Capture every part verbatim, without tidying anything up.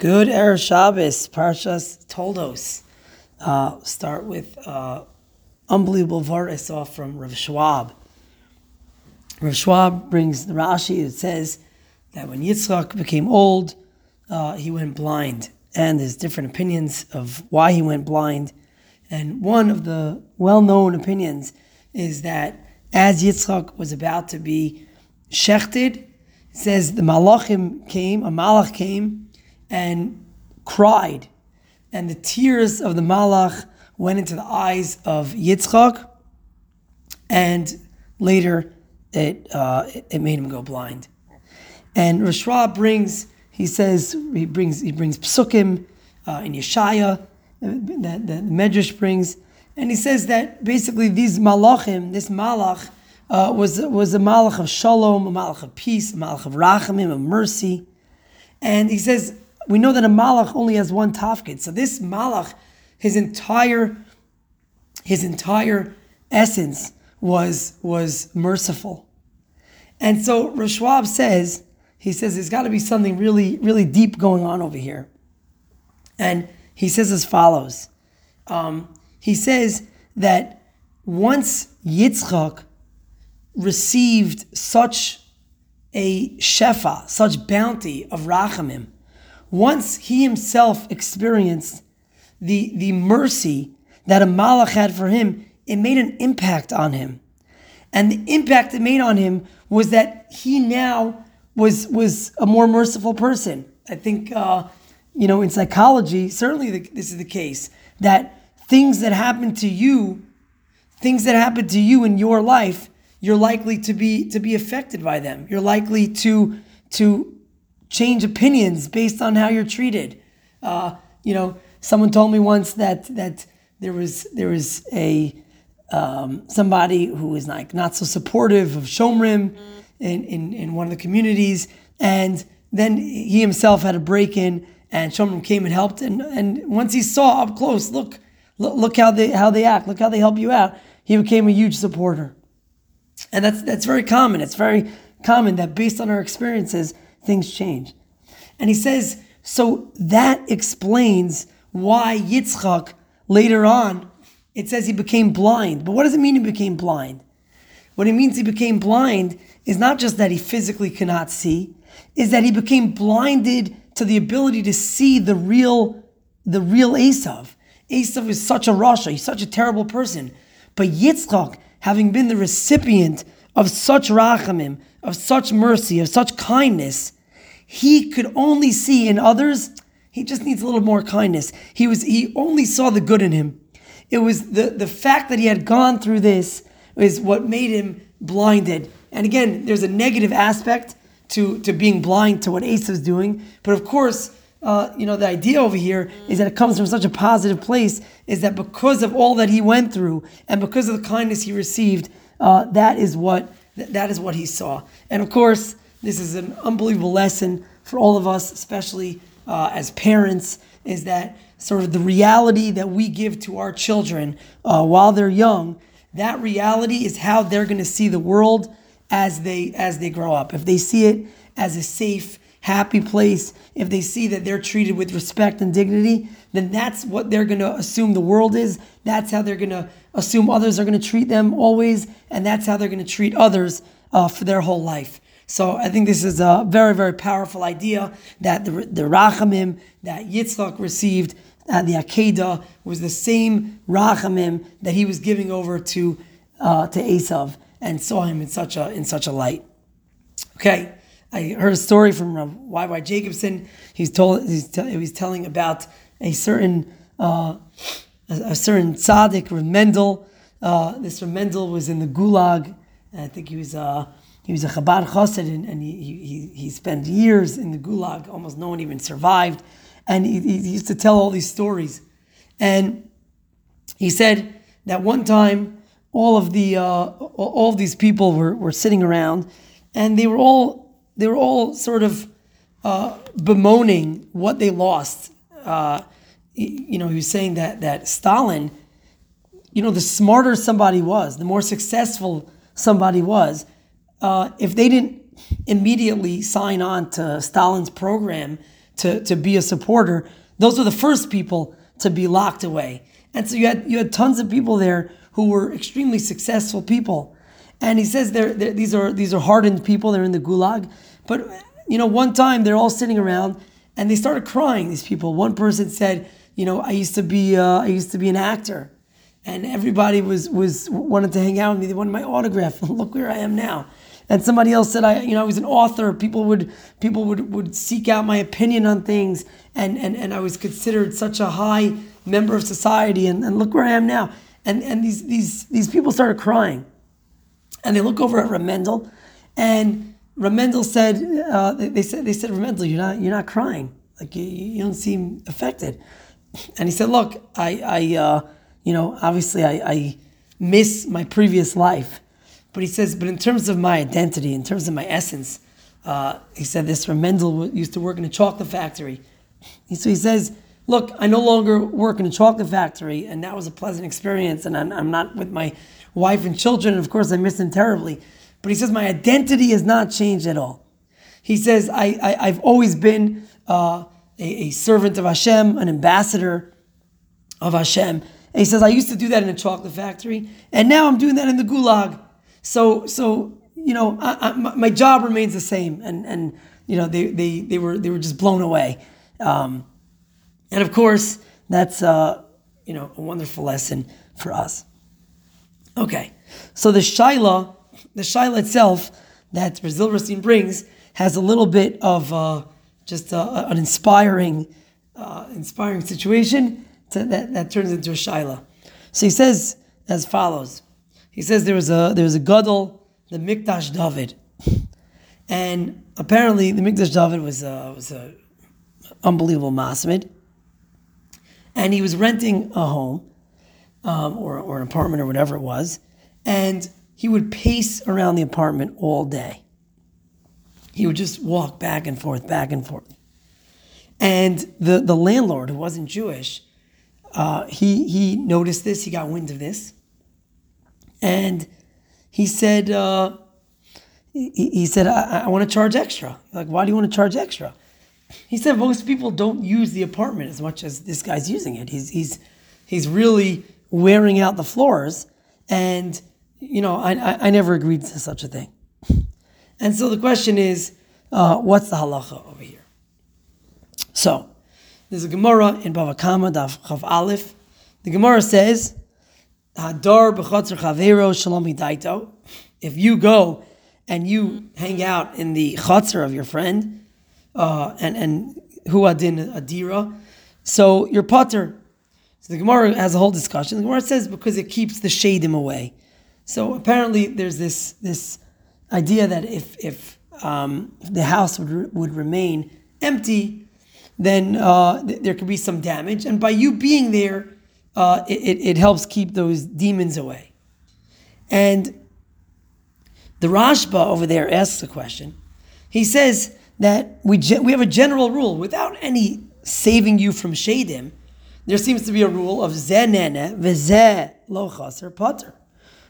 Good Erev Shabbos, Parshas Toldos. Uh, start with uh, unbelievable var I saw from Rav Schwab. Rav Schwab brings the Rashi. It says that when Yitzchak became old, uh, he went blind. And there's different opinions of why he went blind. And one of the well-known opinions is that as Yitzchak was about to be shechted, it says the Malachim came, a Malach came, and cried, and the tears of the Malach went into the eyes of Yitzchak, and later it uh, it made him go blind. And Rav Schwab brings, he says, he brings he brings psukim uh, in Yeshaya that the Medrash brings, and he says that basically these Malachim, this Malach uh, was was a Malach of Shalom, a Malach of peace, a Malach of Rachamim, of mercy, and he says. We know that a malach only has one tafkid. So this malach, his entire, his entire essence was was merciful. And so Rav Schwab says, he says there's got to be something really, really deep going on over here. And he says as follows. Um, he says that once Yitzchak received such a shefa, such bounty of rachamim, once he himself experienced the, the mercy that a malach had for him, it made an impact on him. And the impact it made on him was that he now was was a more merciful person. I think, uh, you know, in psychology, certainly the, this is the case, that things that happen to you, things that happen to you in your life, you're likely to be to be affected by them. You're likely to to... change opinions based on how you're treated. Uh, you know, someone told me once that that there was there was a um, somebody who was like not so supportive of Shomrim in, in, in one of the communities, and then he himself had a break-in, and Shomrim came and helped. And, and once he saw up close, look, look, look how they how they act, look how they help you out. He became a huge supporter, and that's that's very common. It's very common that based on our experiences, things change. And he says, so that explains why Yitzchak later on, it says he became blind. But what does it mean he became blind? What it means he became blind is not just that he physically cannot see, is that he became blinded to the ability to see the real, the real Esav. Esav is such a rasha, he's such a terrible person. But Yitzchak, having been the recipient of such rachamim, of such mercy, of such kindness, he could only see in others, he just needs a little more kindness. He was he only saw the good in him. It was the, the fact that he had gone through this is what made him blinded. And again, there's a negative aspect to, to being blind to what Esau is doing. But of course, uh, you know, the idea over here is that it comes from such a positive place, is that because of all that he went through and because of the kindness he received, uh, that is what That is what he saw. And of course, this is an unbelievable lesson for all of us, especially uh, as parents, is that sort of the reality that we give to our children uh, while they're young, that reality is how they're going to see the world as they as they grow up. If they see it as a safe, happy place, if they see that they're treated with respect and dignity, then that's what they're going to assume the world is. That's how they're going to assume others are going to treat them always, and that's how they're going to treat others uh, for their whole life. So I think this is a very, very powerful idea that the, the rachamim that Yitzchak received at the Akeda was the same rachamim that he was giving over to uh, to Esav and saw him in such a in such a light. Okay. I heard a story from Y Y. Jacobson. He's told he's t- he was telling about a certain uh, a, a certain tzaddik, Reb Mendel. Uh, this Reb Mendel was in the Gulag. I think he was uh, he was a Chabad Chassid, and, and he, he he spent years in the Gulag. Almost no one even survived. And he, he used to tell all these stories. And he said that one time, all of the uh, all of these people were were sitting around, and they were all. They were all sort of uh, bemoaning what they lost. Uh, you know, he was saying that that Stalin, you know, the smarter somebody was, the more successful somebody was, uh, if they didn't immediately sign on to Stalin's program to, to be a supporter, those were the first people to be locked away. And so you had you had tons of people there who were extremely successful people. And he says they're, they're, these are these are hardened people. They're in the Gulag. But, you know, one time they're all sitting around and they started crying, these people. One person said, you know, I used to be uh, I used to be an actor. And everybody was was wanted to hang out with me. They wanted my autograph. Look where I am now. And somebody else said, I, you know, I was an author. People would people would, would seek out my opinion on things. And, and, and I was considered such a high member of society. And, and look where I am now. And and these these these people started crying. And they look over at Reb Mendel, and Reb Mendel said, uh, they, they said, they said, Reb Mendel, you're not, you're not crying. Like you, you don't seem affected. And he said, look, I, I, uh, you know, obviously I, I miss my previous life, but he says, but in terms of my identity, in terms of my essence, uh, he said, this Reb Mendel used to work in a chocolate factory. And so he says, look, I no longer work in a chocolate factory, and that was a pleasant experience, and I'm, I'm not with my wife and children, and of course I miss them terribly. But he says, my identity has not changed at all. He says, I, I, I've always been uh, a, a servant of Hashem, an ambassador of Hashem. And he says, I used to do that in a chocolate factory, and now I'm doing that in the Gulag. So, so you know, I, I, my job remains the same. And, and you know, they, they, they, were, they were just blown away. Um, and of course, that's, uh, you know, a wonderful lesson for us. Okay, so the Shaila, the Shaila itself that Zilberstein brings has a little bit of uh, just uh, an inspiring, uh, inspiring situation to, that, that turns into a Shaila. So he says as follows. He says there was a there was a gadol, the Mikdash David, and apparently the Mikdash David was a, was a unbelievable masmid, and he was renting a home. Um, or, or an apartment or whatever it was, and he would pace around the apartment all day. He would just walk back and forth, back and forth. And the, the landlord, who wasn't Jewish, uh, he he noticed this, he got wind of this, and he said, uh, he, he said, I, I want to charge extra. Like, why do you want to charge extra? He said, most people don't use the apartment as much as this guy's using it. He's he's he's really wearing out the floors, and, you know, I, I, I never agreed to such a thing. And so the question is, uh, what's the halacha over here? So, there's a Gemara in Bava Kama, Daf Chav Aleph. The Gemara says, Hadar b'chotzer chavero shalom hidaito. If you go and you hang out in the chotzer of your friend, uh, and, and hu adin adira, so you're potter. So the Gemara has a whole discussion. The Gemara says because it keeps the shadim away. So apparently there's this this idea that if if, um, if the house would would remain empty, then uh, th- there could be some damage. And by you being there, uh, it, it helps keep those demons away. And the Rashba over there asks a question. He says that we ge- we have a general rule without any saving you from shadim. There seems to be a rule of zeh nene v'zeh lo chaser pater.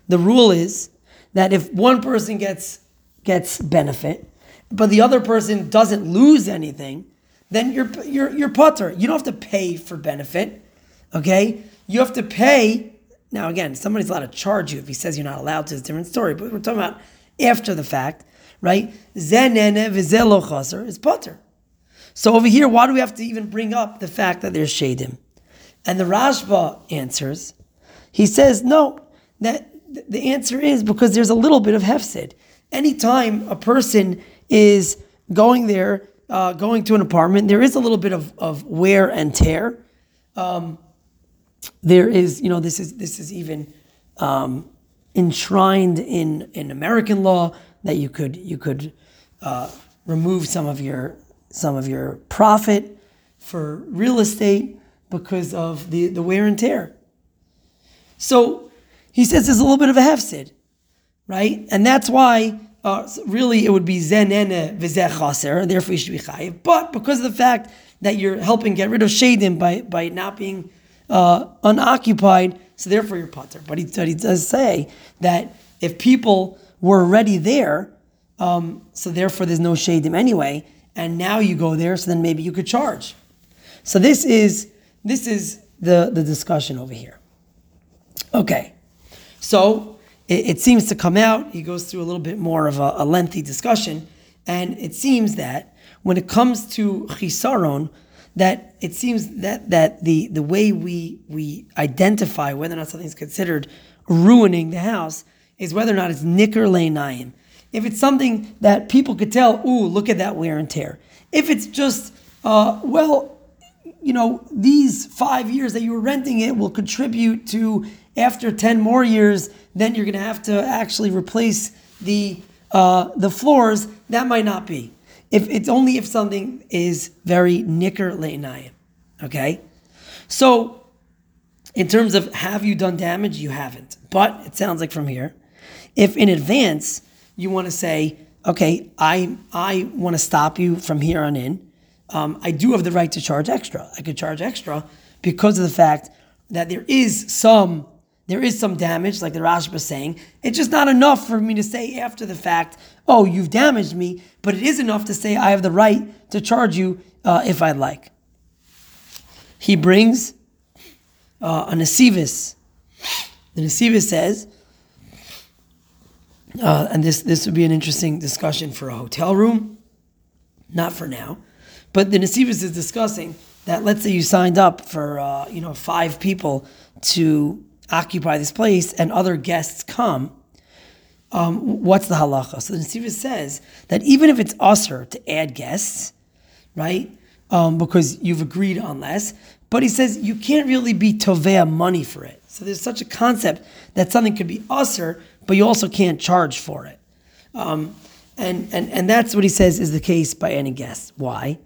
The rule is that if one person gets gets benefit, but the other person doesn't lose anything, then you're you're you're pater. You don't have to pay for benefit, okay? You have to pay. Now again, somebody's allowed to charge you if he says you're not allowed to. It's a different story. But we're talking about after the fact, right? Zeh nene v'zeh lo chaser is pater. So over here, why do we have to even bring up the fact that there's shadim? And the Rashba answers, he says, no, that the answer is because there's a little bit of hefsid. Anytime a person is going there, uh, going to an apartment, there is a little bit of, of wear and tear. Um, there is, you know, this is this is even um, enshrined in, in American law that you could you could uh, remove some of your some of your profit for real estate, because of the, the wear and tear. So he says there's a little bit of a hefsid, right? And that's why, uh, really, it would be zenene v'zeh chaser, therefore you should be chayiv. But because of the fact that you're helping get rid of shadim by, by not being uh, unoccupied, so therefore you're pater. But he, he does say that if people were already there, um, so therefore there's no shadim anyway, and now you go there, so then maybe you could charge. So this is this is the, the discussion over here. Okay, so it, it seems to come out, he goes through a little bit more of a, a lengthy discussion, and it seems that when it comes to chisaron, that it seems that that the, the way we we identify whether or not something's considered ruining the house is whether or not it's nikkur leinayim. If it's something that people could tell, ooh, look at that wear and tear. If it's just, uh, well, you know, these five years that you were renting it will contribute to, after ten more years, then you're going to have to actually replace the uh, the floors. That might not be. If it's only if something is very nikkur leinayim, okay? So, in terms of have you done damage, you haven't. But it sounds like from here, if in advance you want to say, okay, I I want to stop you from here on in, um, I do have the right to charge extra. I could charge extra because of the fact that there is some there is some damage, like the Rashba is saying. It's just not enough for me to say after the fact, oh, you've damaged me, but it is enough to say I have the right to charge you uh, if I'd like. He brings uh, a Nesivis. The Nesivis says, uh, and this, this would be an interesting discussion for a hotel room, not for now, but the Nesivis is discussing that let's say you signed up for uh, you know five people to occupy this place and other guests come, um, what's the halacha? So the Nesiva says that even if it's usher to add guests, right, um, because you've agreed on less, but he says you can't really be tovea money for it. So there's such a concept that something could be usher, but you also can't charge for it. Um, and, and, and that's what he says is the case by any guest. Why?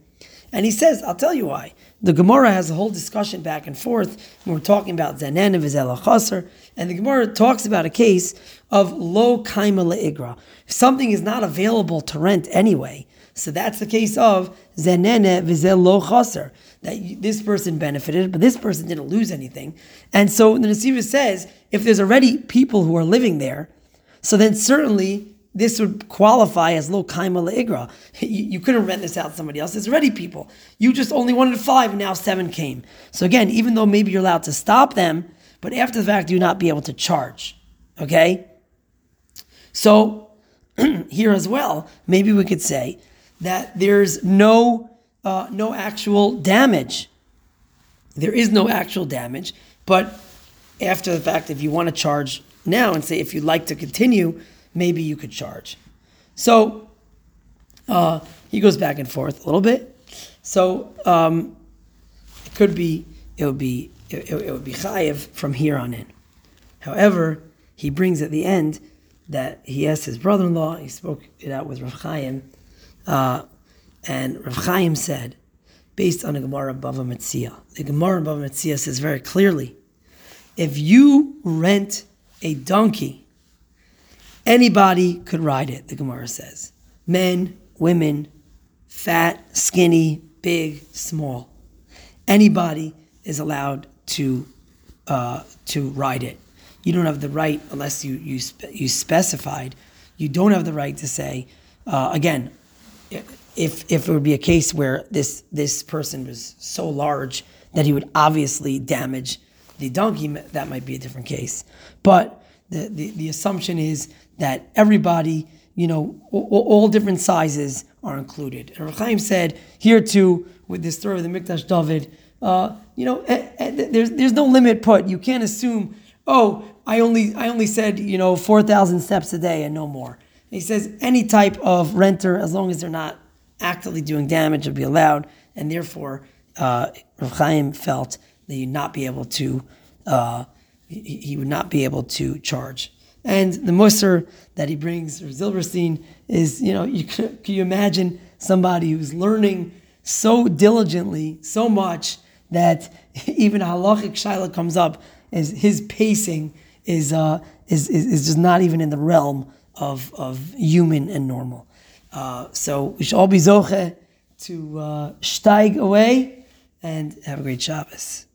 And he says, I'll tell you why. The Gemara has a whole discussion back and forth when we're talking about Zanen and Vizel HaChaser, and the Gemara talks about a case of Lo Kaima Le'igra. Something is not available to rent anyway. So that's the case of Zanen Vizel Lo Chaser, that you, this person benefited, but this person didn't lose anything. And so the Nesiva says, if there's already people who are living there, so then certainly this would qualify as lo kaima leigra. You, you couldn't rent this out to somebody else. There's already people. You just only wanted five, and now seven came. So again, even though maybe you're allowed to stop them, but after the fact, you're not be able to charge. Okay? So here as well, maybe we could say that there's no uh, no actual damage. There is no actual damage, but after the fact, if you want to charge now and say if you'd like to continue, maybe you could charge. So uh, he goes back and forth a little bit. So um, it could be, it would be, it, it would be chayev from here on in. However, he brings at the end that he asked his brother-in-law, he spoke it out with Rav Chaim, uh, and Rav Chaim said, based on the Gemara Bava Metzia, the Gemara Bava Metzia says very clearly, if you rent a donkey, anybody could ride it, the Gemara says. Men, women, fat, skinny, big, small. Anybody is allowed to uh, to ride it. You don't have the right, unless you you, spe- you specified, you don't have the right to say, uh, again, if if it would be a case where this, this person was so large that he would obviously damage the donkey, that might be a different case. But the, the, the assumption is that everybody, you know, all, all different sizes are included. And Rav Chaim said here too, with this story of the Mikdash David, uh, you know, eh, eh, there's there's no limit put. You can't assume, oh, I only I only said, you know, four thousand steps a day and no more. And he says any type of renter, as long as they're not actively doing damage, would be allowed. And therefore, uh, Rav Chaim felt that you'd not be able to, uh, he, he would not be able to charge. And the musar that he brings, or Zilberstein, is, you know, you can you imagine somebody who's learning so diligently, so much, that even a halachic shaila comes up, is his pacing is uh is, is, is just not even in the realm of, of human and normal. Uh, so we should all be zoche to uh, steig away and have a great Shabbos.